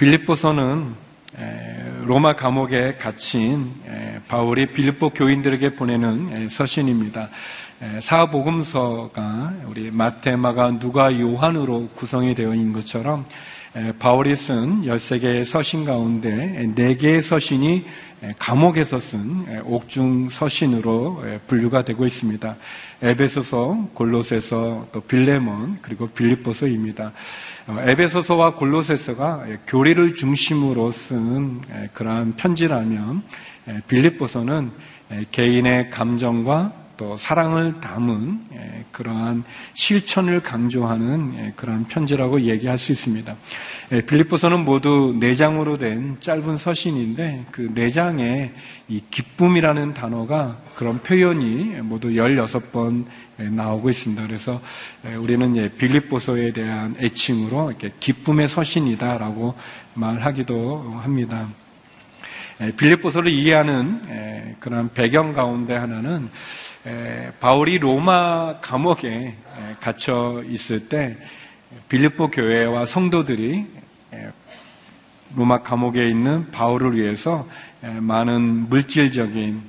빌립보서는 로마 감옥에 갇힌 바울이 빌립보 교인들에게 보내는 서신입니다. 사복음서가 우리 마태, 마가, 누가, 요한으로 구성이 되어 있는 것처럼 바울이 쓴 13개의 서신 가운데 4개의 서신이 감옥에서 쓴 옥중 서신으로 분류가 되고 있습니다. 에베소서, 골로새서, 또 빌레몬, 그리고 빌립보서입니다. 에베소서와 골로새서가 교리를 중심으로 쓴 그러한 편지라면 빌립보서는 개인의 감정과 또 사랑을 담은 그러한 실천을 강조하는 그러한 편지라고 얘기할 수 있습니다. 빌립보서는 모두 4장으로 된 짧은 서신인데 그 4장에 이 기쁨이라는 단어가 그런 표현이 모두 16번 나오고 있습니다. 그래서 우리는 빌립보서에 대한 애칭으로 이렇게 기쁨의 서신이다라고 말하기도 합니다. 빌립보서를 이해하는 그런 배경 가운데 하나는 바울이 로마 감옥에 갇혀 있을 때 빌립보 교회와 성도들이 로마 감옥에 있는 바울을 위해서 많은 물질적인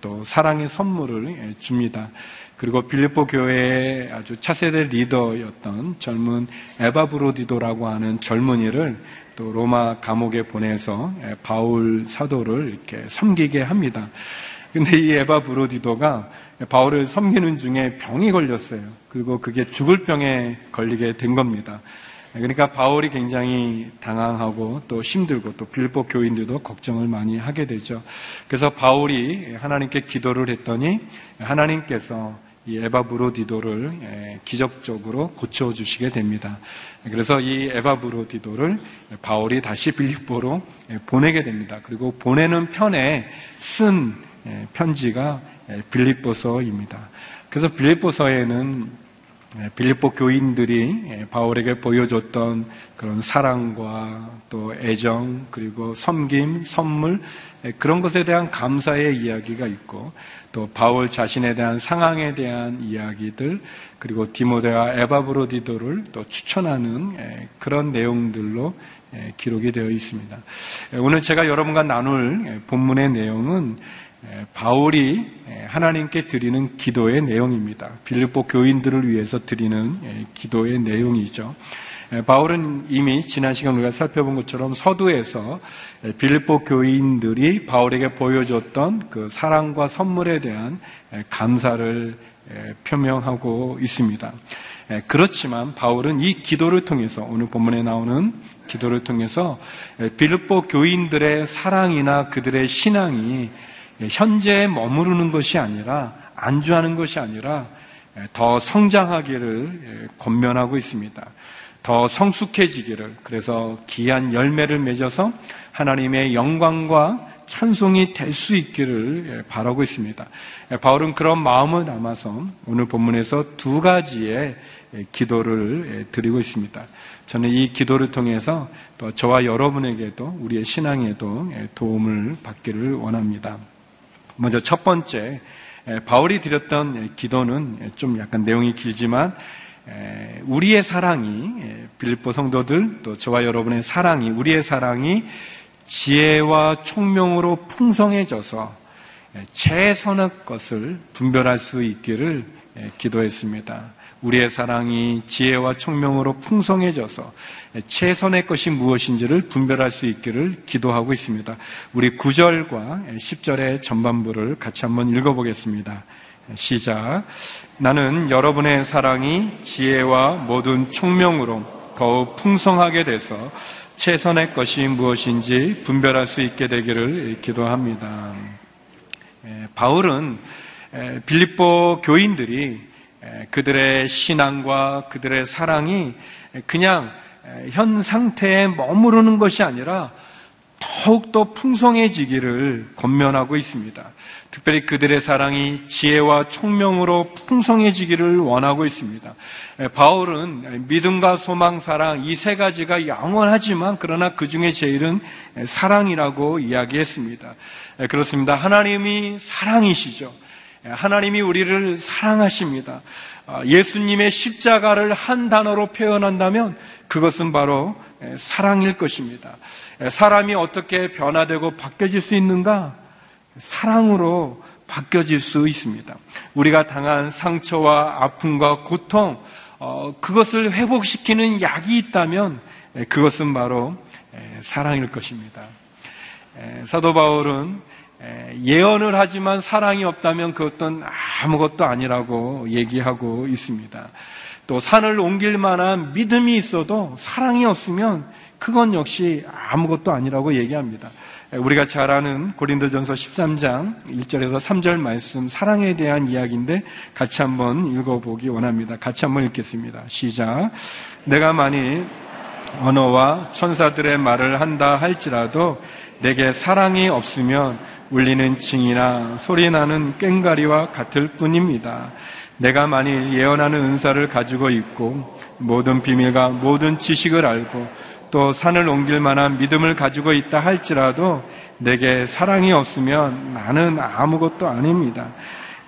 또 사랑의 선물을 줍니다. 그리고 빌립보 교회의 아주 차세대 리더였던 젊은 에바브로디도라고 하는 젊은이를 또 로마 감옥에 보내서 바울 사도를 이렇게 섬기게 합니다. 근데 이 에바브로디도가 바울을 섬기는 중에 병이 걸렸어요. 그리고 그게 죽을 병에 걸리게 된 겁니다. 그러니까 바울이 굉장히 당황하고 또 힘들고 또 빌립보 교인들도 걱정을 많이 하게 되죠. 그래서 바울이 하나님께 기도를 했더니 하나님께서 이 에바브로디도를 기적적으로 고쳐주시게 됩니다. 그래서 이 에바브로디도를 바울이 다시 빌립보로 보내게 됩니다. 그리고 보내는 편에 쓴 편지가 빌립보서입니다. 그래서 빌립보서에는 빌립보 교인들이 바울에게 보여줬던 그런 사랑과 또 애정 그리고 섬김, 선물 그런 것에 대한 감사의 이야기가 있고 또 바울 자신에 대한 상황에 대한 이야기들 그리고 디모데와 에바브로디도를 또 추천하는 그런 내용들로 기록이 되어 있습니다. 오늘 제가 여러분과 나눌 본문의 내용은 바울이 하나님께 드리는 기도의 내용입니다. 빌립보 교인들을 위해서 드리는 기도의 내용이죠. 바울은 이미 지난 시간 우리가 살펴본 것처럼 서두에서 빌립보 교인들이 바울에게 보여줬던 그 사랑과 선물에 대한 감사를 표명하고 있습니다. 그렇지만 바울은 이 기도를 통해서 오늘 본문에 나오는 기도를 통해서 빌립보 교인들의 사랑이나 그들의 신앙이 현재에 머무르는 것이 아니라 안주하는 것이 아니라 더 성장하기를 권면하고 있습니다. 더 성숙해지기를 그래서 귀한 열매를 맺어서 하나님의 영광과 찬송이 될 수 있기를 바라고 있습니다. 바울은 그런 마음을 담아서 오늘 본문에서 2가지의 기도를 드리고 있습니다. 저는 이 기도를 통해서 또 저와 여러분에게도 우리의 신앙에도 도움을 받기를 원합니다. 먼저 1번째, 바울이 드렸던 기도는 좀 약간 내용이 길지만 우리의 사랑이 빌립보 성도들 또 저와 여러분의 사랑이 우리의 사랑이 지혜와 총명으로 풍성해져서 최선의 것을 분별할 수 있기를 기도했습니다. 우리의 사랑이 지혜와 총명으로 풍성해져서 최선의 것이 무엇인지를 분별할 수 있기를 기도하고 있습니다. 우리 9절과 10절의 전반부를 같이 한번 읽어보겠습니다. 시작. 나는 여러분의 사랑이 지혜와 모든 총명으로 더욱 풍성하게 돼서 최선의 것이 무엇인지 분별할 수 있게 되기를 기도합니다. 바울은 빌립보 교인들이 그들의 신앙과 그들의 사랑이 그냥 현 상태에 머무르는 것이 아니라 더욱더 풍성해지기를 권면하고 있습니다. 특별히 그들의 사랑이 지혜와 총명으로 풍성해지기를 원하고 있습니다. 바울은 믿음과 소망, 사랑 이 3가지가 양원하지만 그러나 그 중에 제일은 사랑이라고 이야기했습니다. 그렇습니다. 하나님이 사랑이시죠. 하나님이 우리를 사랑하십니다. 예수님의 십자가를 한 단어로 표현한다면 그것은 바로 사랑일 것입니다. 사람이 어떻게 변화되고 바뀌어질 수 있는가? 사랑으로 바뀌어질 수 있습니다. 우리가 당한 상처와 아픔과 고통, 그것을 회복시키는 약이 있다면 그것은 바로 사랑일 것입니다. 사도 바울은 예언을 하지만 사랑이 없다면 그것은 아무것도 아니라고 얘기하고 있습니다. 또 산을 옮길 만한 믿음이 있어도 사랑이 없으면 그건 역시 아무것도 아니라고 얘기합니다. 우리가 잘 아는 고린도전서 13장 1절에서 3절 말씀, 사랑에 대한 이야기인데 같이 한번 읽어보기 원합니다. 같이 한번 읽겠습니다. 시작. 내가 만일 언어와 천사들의 말을 한다 할지라도 내게 사랑이 없으면 울리는 징이나 소리나는 꽹과리와 같을 뿐입니다. 내가 만일 예언하는 은사를 가지고 있고 모든 비밀과 모든 지식을 알고 또 산을 옮길 만한 믿음을 가지고 있다 할지라도 내게 사랑이 없으면 나는 아무것도 아닙니다.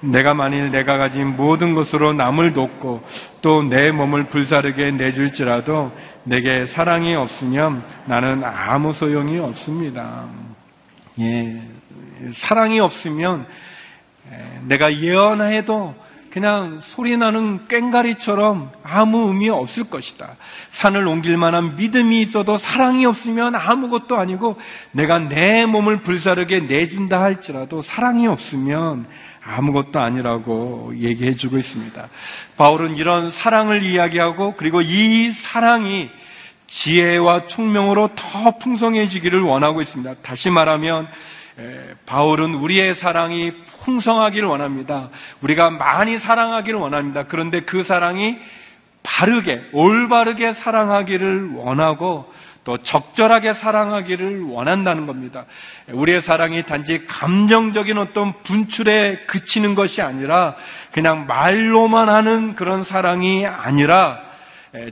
내가 만일 내가 가진 모든 것으로 남을 돕고 또 내 몸을 불사르게 내줄지라도 내게 사랑이 없으면 나는 아무 소용이 없습니다. 사랑이 없으면 내가 예언해도 그냥 소리나는 꽹과리처럼 아무 의미 없을 것이다. 산을 옮길 만한 믿음이 있어도 사랑이 없으면 아무것도 아니고 내가 내 몸을 불사르게 내준다 할지라도 사랑이 없으면 아무것도 아니라고 얘기해 주고 있습니다. 바울은 이런 사랑을 이야기하고 그리고 이 사랑이 지혜와 총명으로 더 풍성해지기를 원하고 있습니다. 다시 말하면 바울은 우리의 사랑이 풍성하기를 원합니다. 우리가 많이 사랑하기를 원합니다. 그런데 그 사랑이 바르게, 올바르게 사랑하기를 원하고 또 적절하게 사랑하기를 원한다는 겁니다. 우리의 사랑이 단지 감정적인 어떤 분출에 그치는 것이 아니라 그냥 말로만 하는 그런 사랑이 아니라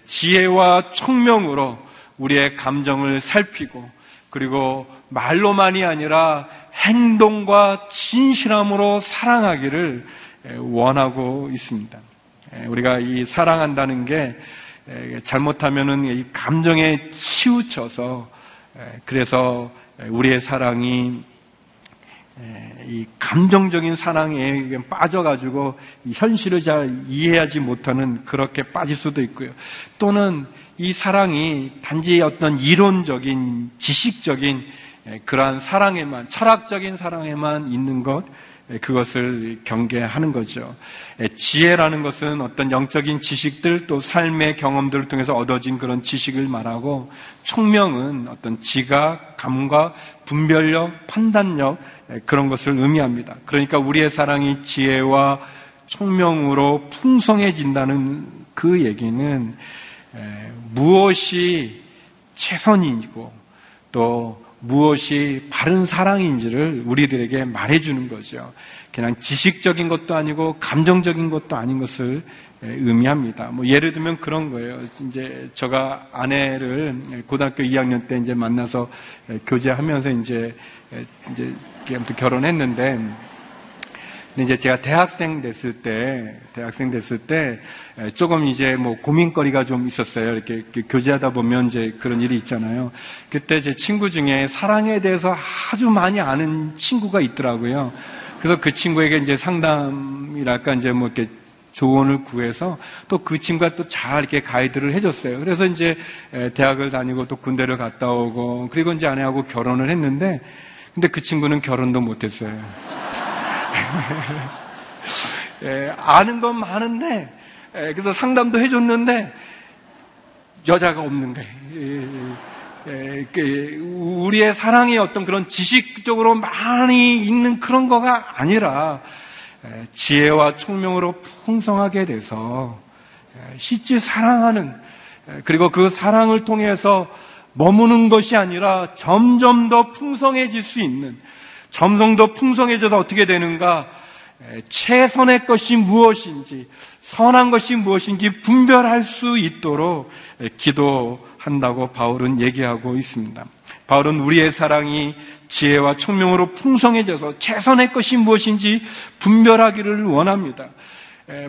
지혜와 총명으로 우리의 감정을 살피고 그리고 말로만이 아니라 행동과 진실함으로 사랑하기를 원하고 있습니다. 우리가 이 사랑한다는 게 잘못하면은 이 감정에 치우쳐서 그래서 우리의 사랑이 이 감정적인 사랑에 빠져가지고 현실을 잘 이해하지 못하는 그렇게 빠질 수도 있고요. 또는 이 사랑이 단지 어떤 이론적인 지식적인 그러한 사랑에만, 철학적인 사랑에만 있는 것, 그것을 경계하는 거죠. 지혜라는 것은 어떤 영적인 지식들 또 삶의 경험들을 통해서 얻어진 그런 지식을 말하고, 총명은 어떤 지각, 감각, 분별력, 판단력, 그런 것을 의미합니다. 그러니까 우리의 사랑이 지혜와 총명으로 풍성해진다는 그 얘기는 무엇이 최선이고 또 무엇이 바른 사랑인지를 우리들에게 말해주는 거죠. 그냥 지식적인 것도 아니고 감정적인 것도 아닌 것을 의미합니다. 뭐 예를 들면 그런 거예요. 이제 제가 아내를 고등학교 2학년 때 이제 만나서 교제하면서 이제 결혼했는데, 근데 이제 제가 대학생 됐을 때 조금 이제 뭐 고민거리가 좀 있었어요. 이렇게 교제하다 보면 이제 그런 일이 있잖아요. 그때 제 친구 중에 사랑에 대해서 아주 많이 아는 친구가 있더라고요. 그래서 그 친구에게 이제 상담이랄까 이제 뭐 이렇게 조언을 구해서 또 그 친구가 또 잘 이렇게 가이드를 해줬어요. 그래서 이제 대학을 다니고 또 군대를 갔다 오고 그리고 이제 아내하고 결혼을 했는데, 근데 그 친구는 결혼도 못했어요. 아는 건 많은데, 그래서 상담도 해줬는데 여자가 없는 거예요. 우리의 사랑이 어떤 그런 지식적으로 많이 있는 그런 거가 아니라 지혜와 총명으로 풍성하게 돼서 실제 사랑하는, 그리고 그 사랑을 통해서 머무는 것이 아니라 점점 더 풍성해질 수 있는, 점점 더 풍성해져서 어떻게 되는가? 최선의 것이 무엇인지, 선한 것이 무엇인지 분별할 수 있도록 기도한다고 바울은 얘기하고 있습니다. 바울은 우리의 사랑이 지혜와 총명으로 풍성해져서 최선의 것이 무엇인지 분별하기를 원합니다.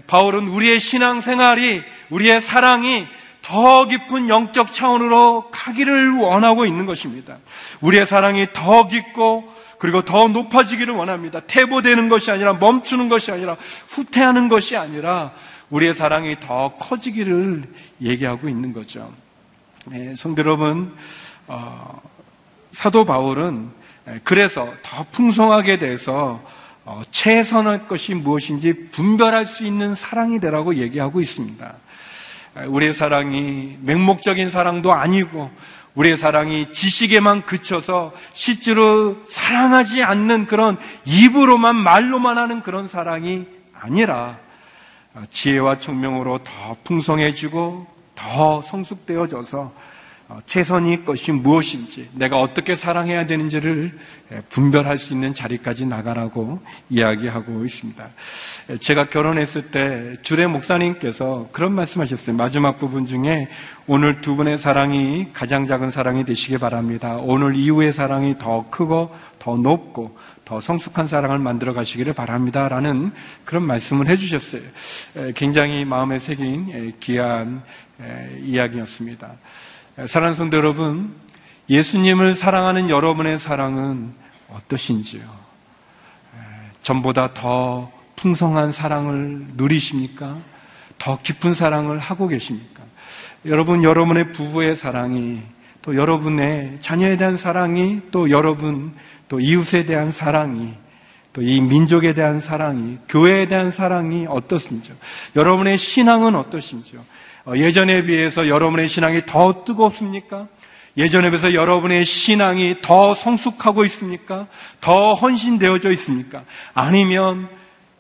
바울은 우리의 신앙생활이, 우리의 사랑이 더 깊은 영적 차원으로 가기를 원하고 있는 것입니다. 우리의 사랑이 더 깊고 그리고 더 높아지기를 원합니다. 퇴보되는 것이 아니라 멈추는 것이 아니라 후퇴하는 것이 아니라 우리의 사랑이 더 커지기를 얘기하고 있는 거죠. 성도 여러분, 사도 바울은 그래서 더 풍성하게 돼서 최선의 것이 무엇인지 분별할 수 있는 사랑이 되라고 얘기하고 있습니다. 우리의 사랑이 맹목적인 사랑도 아니고 우리의 사랑이 지식에만 그쳐서 실제로 사랑하지 않는 그런 입으로만 말로만 하는 그런 사랑이 아니라 지혜와 총명으로 더 풍성해지고 더 성숙되어져서 최선의 것이 무엇인지 내가 어떻게 사랑해야 되는지를 분별할 수 있는 자리까지 나가라고 이야기하고 있습니다. 제가 결혼했을 때 주례 목사님께서 그런 말씀하셨어요. 마지막 부분 중에 오늘 두 분의 사랑이 가장 작은 사랑이 되시기 바랍니다. 오늘 이후의 사랑이 더 크고 더 높고 더 성숙한 사랑을 만들어 가시기를 바랍니다. 라는 그런 말씀을 해주셨어요. 굉장히 마음에 새긴 귀한 이야기였습니다. 사랑하는 성도 여러분, 예수님을 사랑하는 여러분의 사랑은 어떠신지요? 전보다 더 풍성한 사랑을 누리십니까? 더 깊은 사랑을 하고 계십니까? 여러분, 여러분의 부부의 사랑이 또 여러분의 자녀에 대한 사랑이 또 여러분 또 이웃에 대한 사랑이 또 이 민족에 대한 사랑이 교회에 대한 사랑이 어떻습니까? 여러분의 신앙은 어떠신지요? 예전에 비해서 여러분의 신앙이 더 뜨겁습니까? 예전에 비해서 여러분의 신앙이 더 성숙하고 있습니까? 더 헌신되어져 있습니까? 아니면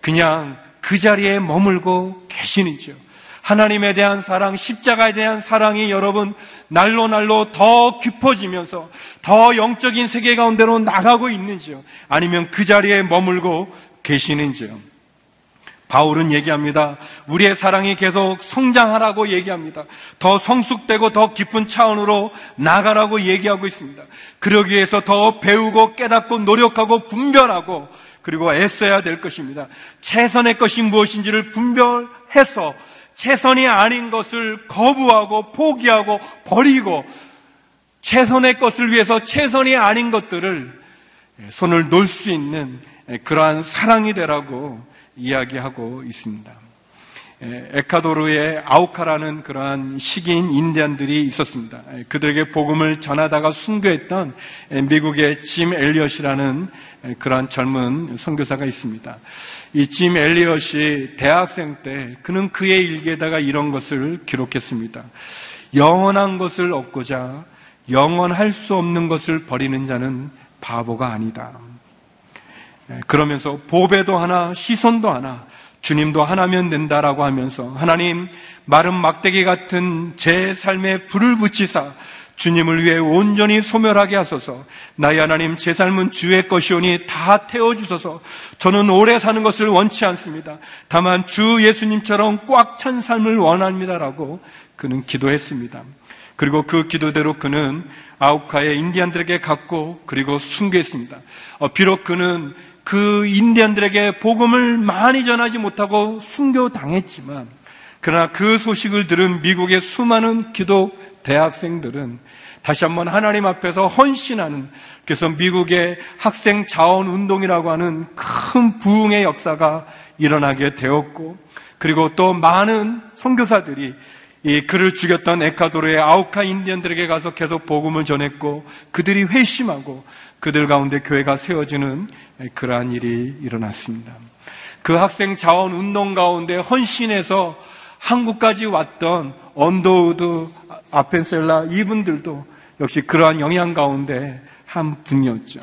그냥 그 자리에 머물고 계시는지요? 하나님에 대한 사랑, 십자가에 대한 사랑이 여러분 날로 더 깊어지면서 더 영적인 세계 가운데로 나가고 있는지요? 아니면 그 자리에 머물고 계시는지요? 바울은 얘기합니다. 우리의 사랑이 계속 성장하라고 얘기합니다. 더 성숙되고 더 깊은 차원으로 나가라고 얘기하고 있습니다. 그러기 위해서 더 배우고 깨닫고 노력하고 분별하고 그리고 애써야 될 것입니다. 최선의 것이 무엇인지를 분별해서 최선이 아닌 것을 거부하고 포기하고 버리고 최선의 것을 위해서 최선이 아닌 것들을 손을 놓을 수 있는 그러한 사랑이 되라고 이야기하고 있습니다. 에콰도르의 아우카라는 그러한 식인 인디언들이 있었습니다. 그들에게 복음을 전하다가 순교했던 미국의 짐 엘리엇이라는 그러한 젊은 선교사가 있습니다. 이 짐 엘리엇이 대학생 때 그는 그의 일기에다가 이런 것을 기록했습니다. 영원한 것을 얻고자 영원할 수 없는 것을 버리는 자는 바보가 아니다. 그러면서 보배도 하나 시선도 하나 주님도 하나면 된다라고 하면서 하나님 마른 막대기 같은 제 삶에 불을 붙이사 주님을 위해 온전히 소멸하게 하소서. 나의 하나님 제 삶은 주의 것이오니 다 태워주소서. 저는 오래 사는 것을 원치 않습니다. 다만 주 예수님처럼 꽉 찬 삶을 원합니다라고 그는 기도했습니다. 그리고 그 기도대로 그는 아우카의 인디언들에게 갔고 그리고 순교했습니다. 비록 그는 그 인디언들에게 복음을 많이 전하지 못하고 순교당했지만 그러나 그 소식을 들은 미국의 수많은 기독 대학생들은 다시 한번 하나님 앞에서 헌신하는 그래서 미국의 학생 자원 운동이라고 하는 큰 부흥의 역사가 일어나게 되었고 그리고 또 많은 선교사들이 이 그를 죽였던 에콰도르의 아우카 인디언들에게 가서 계속 복음을 전했고 그들이 회심하고 그들 가운데 교회가 세워지는 그러한 일이 일어났습니다. 그 학생 자원 운동 가운데 헌신해서 한국까지 왔던 언더우드, 아펜셀라 이분들도 역시 그러한 영향 가운데 한 분이었죠.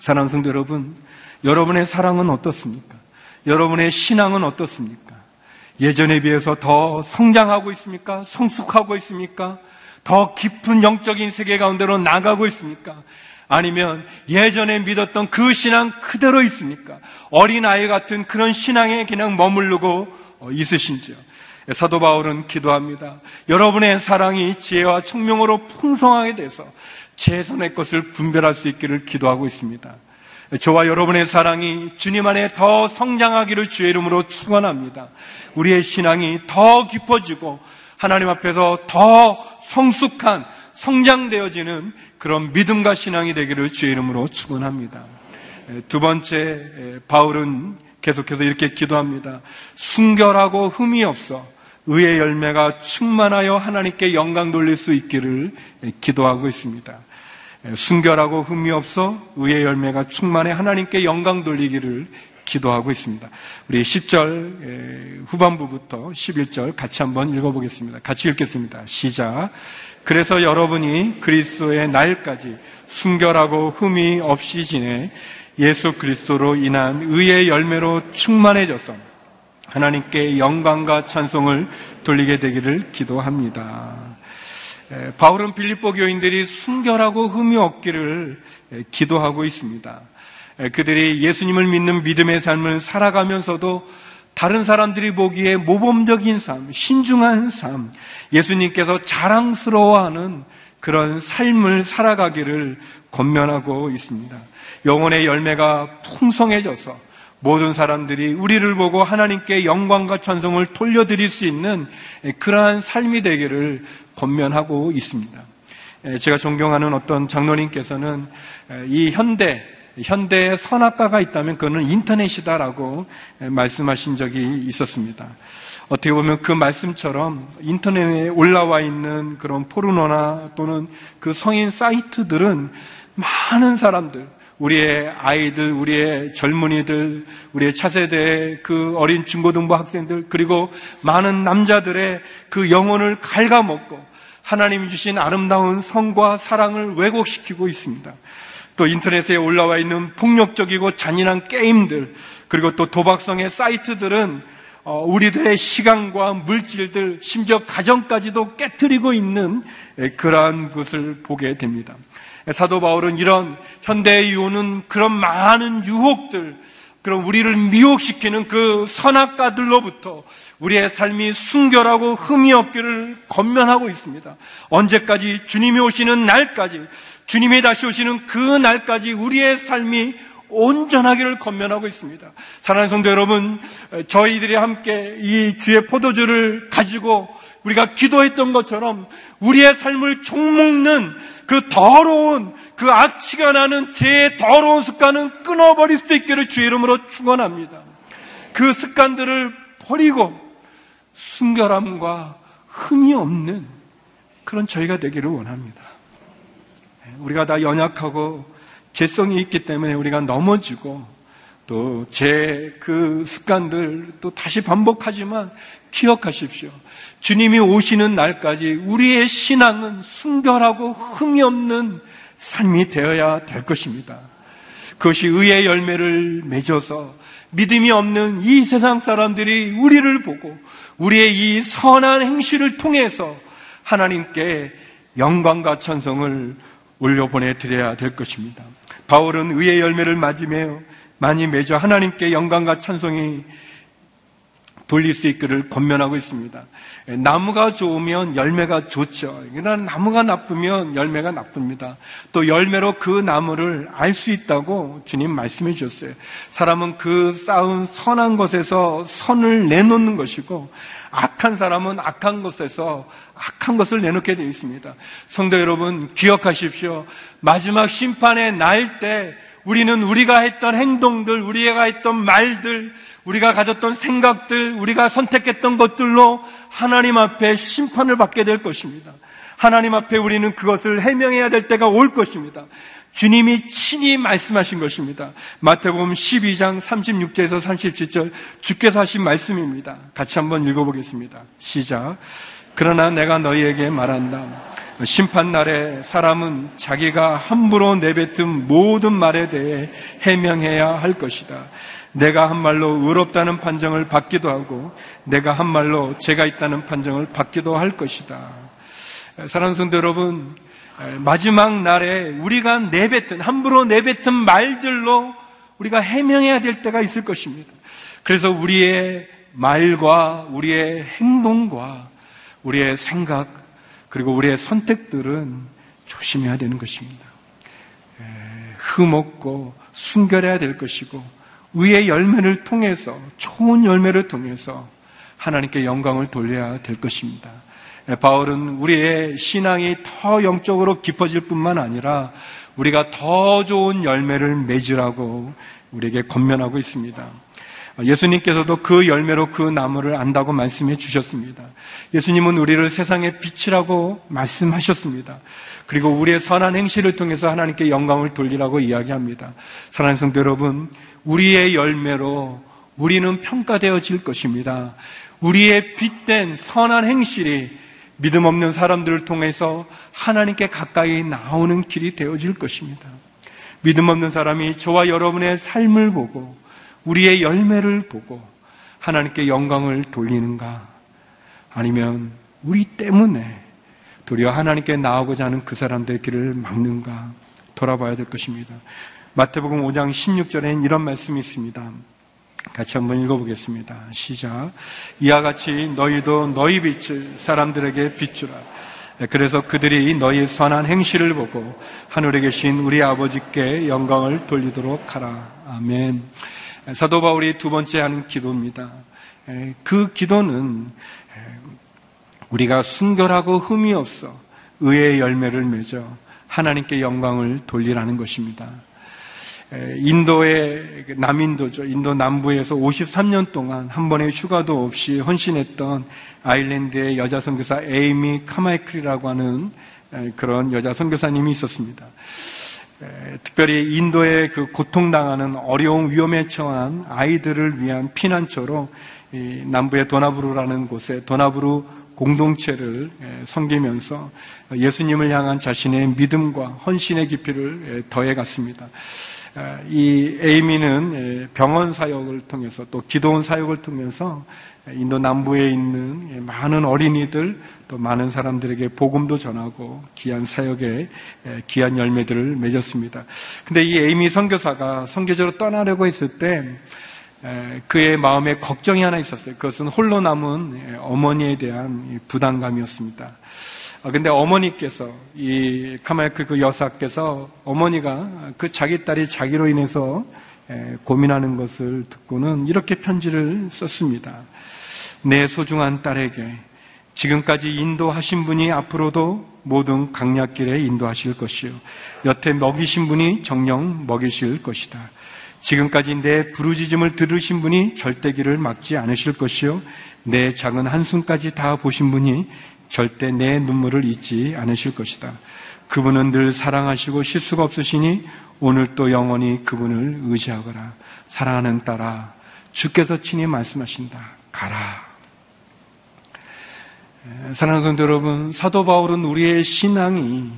사랑하는 성도 여러분, 여러분의 사랑은 어떻습니까? 여러분의 신앙은 어떻습니까? 예전에 비해서 더 성장하고 있습니까? 성숙하고 있습니까? 더 깊은 영적인 세계 가운데로 나가고 있습니까? 아니면 예전에 믿었던 그 신앙 그대로 있습니까? 어린아이 같은 그런 신앙에 그냥 머무르고 있으신지요? 사도 바울은 기도합니다. 여러분의 사랑이 지혜와 총명으로 풍성하게 돼서 최선의 것을 분별할 수 있기를 기도하고 있습니다. 저와 여러분의 사랑이 주님 안에 더 성장하기를 주의 이름으로 축원합니다. 우리의 신앙이 더 깊어지고 하나님 앞에서 더 성숙한, 성장되어지는 그런 믿음과 신앙이 되기를 주의 이름으로 축원합니다. 두 번째, 바울은 계속해서 이렇게 기도합니다. 순결하고 흠이 없어 의의 열매가 충만하여 하나님께 영광 돌릴 수 있기를 기도하고 있습니다. 순결하고 흠이 없어 의의 열매가 충만해 하나님께 영광 돌리기를 기도하고 있습니다. 우리 10절 후반부부터 11절 같이 한번 읽어보겠습니다. 같이 읽겠습니다. 시작. 그래서 여러분이 그리스도의 날까지 순결하고 흠이 없이 지내 예수 그리스도로 인한 의의 열매로 충만해져서 하나님께 영광과 찬송을 돌리게 되기를 기도합니다. 바울은 빌립보 교인들이 순결하고 흠이 없기를 기도하고 있습니다. 그들이 예수님을 믿는 믿음의 삶을 살아가면서도 다른 사람들이 보기에 모범적인 삶, 신중한 삶, 예수님께서 자랑스러워하는 그런 삶을 살아가기를 권면하고 있습니다. 영혼의 열매가 풍성해져서 모든 사람들이 우리를 보고 하나님께 영광과 찬송을 돌려드릴 수 있는 그러한 삶이 되기를 권면하고 있습니다. 제가 존경하는 어떤 장로님께서는 이 현대의 선악과가 있다면 그거는 인터넷이다라고 말씀하신 적이 있었습니다. 어떻게 보면 그 말씀처럼 인터넷에 올라와 있는 그런 포르노나 또는 그 성인 사이트들은 많은 사람들, 우리의 아이들, 우리의 젊은이들, 우리의 차세대의 그 어린 중고등부 학생들, 그리고 많은 남자들의 그 영혼을 갉아먹고 하나님이 주신 아름다운 성과 사랑을 왜곡시키고 있습니다. 또 인터넷에 올라와 있는 폭력적이고 잔인한 게임들, 그리고 또 도박성의 사이트들은 우리들의 시간과 물질들, 심지어 가정까지도 깨트리고 있는 그러한 것을 보게 됩니다. 사도 바울은 이런 현대의 유혹은 그런 많은 유혹들, 그런 우리를 미혹시키는 그 선악가들로부터 우리의 삶이 순결하고 흠이 없기를 권면하고 있습니다. 언제까지? 주님이 오시는 날까지, 주님이 다시 오시는 그 날까지 우리의 삶이 온전하기를 권면하고 있습니다. 사랑하는 성도 여러분, 저희들이 함께 이 주의 포도주를 가지고 우리가 기도했던 것처럼 우리의 삶을 총먹는 그 더러운, 그 악취가 나는 죄의 더러운 습관은 끊어버릴 수 있기를 주의 이름으로 축원합니다. 그 습관들을 버리고 순결함과 흠이 없는 그런 저희가 되기를 원합니다. 우리가 다 연약하고 죄성이 있기 때문에 우리가 넘어지고 또 제 그 습관들 또 다시 반복하지만 기억하십시오. 주님이 오시는 날까지 우리의 신앙은 순결하고 흠이 없는 삶이 되어야 될 것입니다. 그것이 의의 열매를 맺어서 믿음이 없는 이 세상 사람들이 우리를 보고 우리의 이 선한 행실을 통해서 하나님께 영광과 찬송을 올려보내드려야 될 것입니다. 바울은 의의 열매를 많이 맺어 하나님께 영광과 찬송이 돌릴 수 있기를 권면하고 있습니다. 나무가 좋으면 열매가 좋죠. 그러나 나무가 나쁘면 열매가 나쁩니다. 또 열매로 그 나무를 알 수 있다고 주님 말씀해 주셨어요. 사람은 그 쌓은 선한 것에서 선을 내놓는 것이고 악한 사람은 악한 것에서 악한 것을 내놓게 되어 있습니다. 성도 여러분, 기억하십시오. 마지막 심판의 날 때 우리는 우리가 했던 행동들, 우리가 했던 말들, 우리가 가졌던 생각들, 우리가 선택했던 것들로 하나님 앞에 심판을 받게 될 것입니다. 하나님 앞에 우리는 그것을 해명해야 될 때가 올 것입니다. 주님이 친히 말씀하신 것입니다. 마태복음 12장 36절에서 37절 주께서 하신 말씀입니다. 같이 한번 읽어보겠습니다. 시작. 그러나 내가 너희에게 말한다. 심판날에 사람은 자기가 함부로 내뱉은 모든 말에 대해 해명해야 할 것이다. 내가 한 말로 의롭다는 판정을 받기도 하고 내가 한 말로 죄가 있다는 판정을 받기도 할 것이다. 사랑하는 성도 여러분, 마지막 날에 우리가 함부로 내뱉은 말들로 우리가 해명해야 될 때가 있을 것입니다. 그래서 우리의 말과 우리의 행동과 우리의 생각 그리고 우리의 선택들은 조심해야 되는 것입니다. 흠없고 순결해야 될 것이고 의의 열매를 통해서, 좋은 열매를 통해서 하나님께 영광을 돌려야 될 것입니다. 바울은 우리의 신앙이 더 영적으로 깊어질 뿐만 아니라 우리가 더 좋은 열매를 맺으라고 우리에게 권면하고 있습니다. 예수님께서도 그 열매로 그 나무를 안다고 말씀해 주셨습니다. 예수님은 우리를 세상의 빛이라고 말씀하셨습니다. 그리고 우리의 선한 행실을 통해서 하나님께 영광을 돌리라고 이야기합니다. 사랑하는 성도 여러분, 우리의 열매로 우리는 평가되어질 것입니다. 우리의 빛된 선한 행실이 믿음 없는 사람들을 통해서 하나님께 가까이 나오는 길이 되어질 것입니다. 믿음 없는 사람이 저와 여러분의 삶을 보고 우리의 열매를 보고 하나님께 영광을 돌리는가, 아니면 우리 때문에 도리어 하나님께 나오고자 하는 그 사람들의 길을 막는가 돌아봐야 될 것입니다. 마태복음 5장 16절에는 이런 말씀이 있습니다. 같이 한번 읽어보겠습니다. 시작. 이와 같이 너희도 너희 빛을 사람들에게 비추라. 그래서 그들이 너희의 선한 행실을 보고 하늘에 계신 우리 아버지께 영광을 돌리도록 하라. 아멘. 사도 바울이 두 번째 하는 기도입니다. 그 기도는 우리가 순결하고 흠이 없어 의의 열매를 맺어 하나님께 영광을 돌리라는 것입니다. 인도의 남인도죠. 인도 남부에서 53년 동안 한 번의 휴가도 없이 헌신했던 아일랜드의 여자 선교사 에이미 카마이클이라고 하는 그런 여자 선교사님이 있었습니다. 특별히 인도의 그 고통당하는 어려운 위험에 처한 아이들을 위한 피난처로 남부의 도나부르라는 곳에 도나부르 공동체를 섬기면서 예수님을 향한 자신의 믿음과 헌신의 깊이를 더해갔습니다. 이 에이미는 병원 사역을 통해서 또 기도원 사역을 통해서 인도 남부에 있는 많은 어린이들 또 많은 사람들에게 복음도 전하고 귀한 사역에 귀한 열매들을 맺었습니다. 근데 이 에이미 선교사가 선교지로 떠나려고 했을 때 그의 마음에 걱정이 하나 있었어요. 그것은 홀로 남은 어머니에 대한 부담감이었습니다. 근데 어머니께서, 이 카마이클 그 여사께서, 어머니가 그 자기 딸이 자기로 인해서 고민하는 것을 듣고는 이렇게 편지를 썼습니다. 내 소중한 딸에게 지금까지 인도하신 분이 앞으로도 모든 강약길에 인도하실 것이요, 여태 먹이신 분이 정녕 먹이실 것이다. 지금까지 내 부르짖음을 들으신 분이 절대 길을 막지 않으실 것이요, 내 작은 한숨까지 다 보신 분이 절대 내 눈물을 잊지 않으실 것이다. 그분은 늘 사랑하시고 실수가 없으시니 오늘 또 영원히 그분을 의지하거라. 사랑하는 딸아, 주께서 친히 말씀하신다. 가라. 사랑하는 성도 여러분, 사도 바울은 우리의 신앙이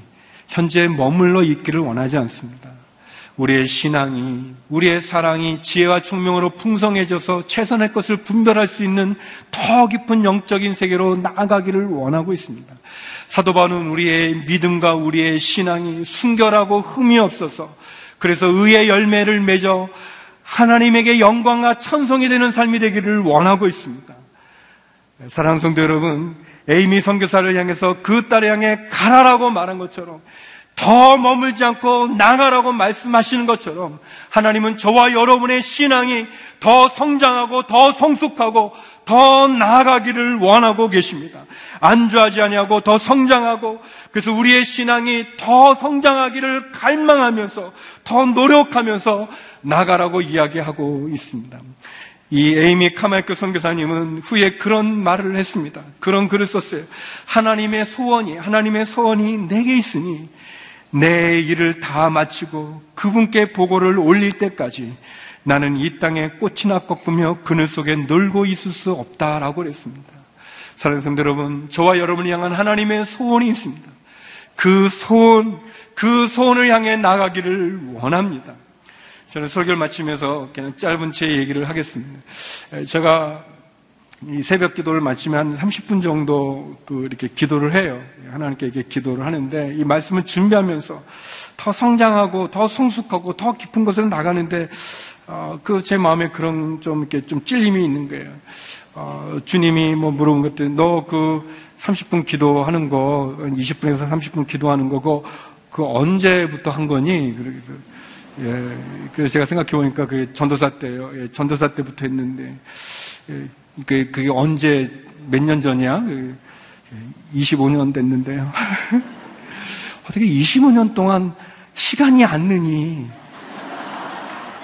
현재 머물러 있기를 원하지 않습니다. 우리의 신앙이, 우리의 사랑이 지혜와 총명으로 풍성해져서 최선의 것을 분별할 수 있는 더 깊은 영적인 세계로 나아가기를 원하고 있습니다. 사도 바울은 우리의 믿음과 우리의 신앙이 순결하고 흠이 없어서, 그래서 의의 열매를 맺어 하나님에게 영광과 찬송이 되는 삶이 되기를 원하고 있습니다. 사랑하는 성도 여러분, 에이미 선교사를 향해서 그 딸을 향해 가라라고 말한 것처럼, 더 머물지 않고 나가라고 말씀하시는 것처럼, 하나님은 저와 여러분의 신앙이 더 성장하고 더 성숙하고 더 나아가기를 원하고 계십니다. 안주하지 아니하고 더 성장하고, 그래서 우리의 신앙이 더 성장하기를 갈망하면서 더 노력하면서 나가라고 이야기하고 있습니다. 이 에이미 카마이크 선교사님은 후에 그런 말을 했습니다. 그런 글을 썼어요. 하나님의 소원이 내게 있으니 내 일을 다 마치고 그분께 보고를 올릴 때까지 나는 이 땅에 꽃이나 꺾으며 그늘 속에 놀고 있을 수 없다라고 그랬습니다. 사랑하는 성도 여러분, 저와 여러분을 향한 하나님의 소원이 있습니다. 그 소원을 향해 나가기를 원합니다. 저는 설교를 마치면서 그냥 짧은 제 얘기를 하겠습니다. 제가 이 새벽 기도를 마치면 한 30분 정도 이렇게 기도를 해요. 하나님께 이렇게 기도를 하는데, 이 말씀을 준비하면서 더 성장하고 더 성숙하고 더 깊은 것으로 나가는데, 제 마음에 그런 좀 찔림이 있는 거예요. 주님이 물어본 것들, 너 그 30분 기도하는 거, 20분에서 30분 기도하는 거고, 그 언제부터 한 거니? 그래서 제가 생각해 보니까 그 전도사 때요. 전도사 때부터 했는데, 그게 언제, 몇 년 전이야? 25년 됐는데요. 어떻게 25년 동안 시간이 안 느니?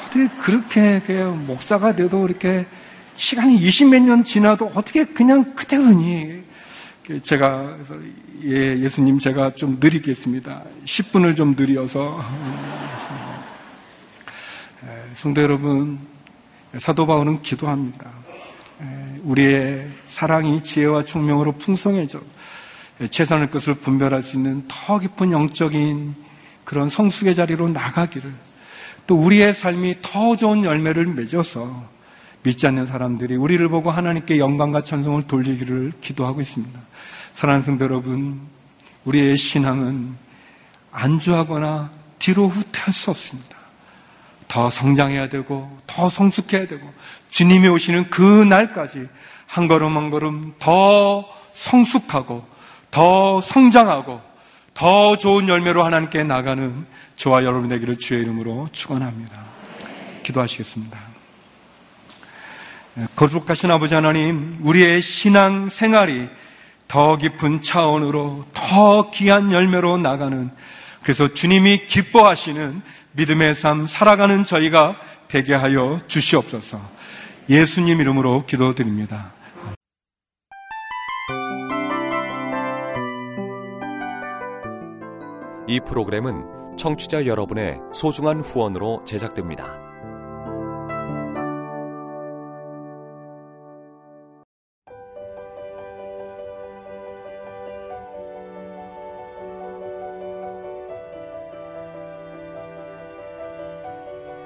어떻게 그렇게 목사가 돼도 이렇게 시간이 20몇 년 지나도 어떻게 그냥 그대로니? 제가 그래서 예수님 제가 좀 느리겠습니다. 10분을 좀 느려서. 성도 여러분, 사도 바울은 기도합니다. 우리의 사랑이 지혜와 총명으로 풍성해져 최선의 것을 분별할 수 있는 더 깊은 영적인 그런 성숙의 자리로 나가기를, 또 우리의 삶이 더 좋은 열매를 맺어서 믿지 않는 사람들이 우리를 보고 하나님께 영광과 찬송을 돌리기를 기도하고 있습니다. 사랑하는 성도 여러분, 우리의 신앙은 안주하거나 뒤로 후퇴할 수 없습니다. 더 성장해야 되고 더 성숙해야 되고 주님이 오시는 그 날까지 한 걸음 한 걸음 더 성숙하고 더 성장하고 더 좋은 열매로 하나님께 나가는 저와 여러분 되기를 주의 이름으로 축원합니다. 기도하시겠습니다. 거룩하신 아버지 하나님, 우리의 신앙 생활이 더 깊은 차원으로 더 귀한 열매로 나가는, 그래서 주님이 기뻐하시는 믿음의 삶 살아가는 저희가 되게 하여 주시옵소서. 예수님 이름으로 기도드립니다. 이 프로그램은 청취자 여러분의 소중한 후원으로 제작됩니다.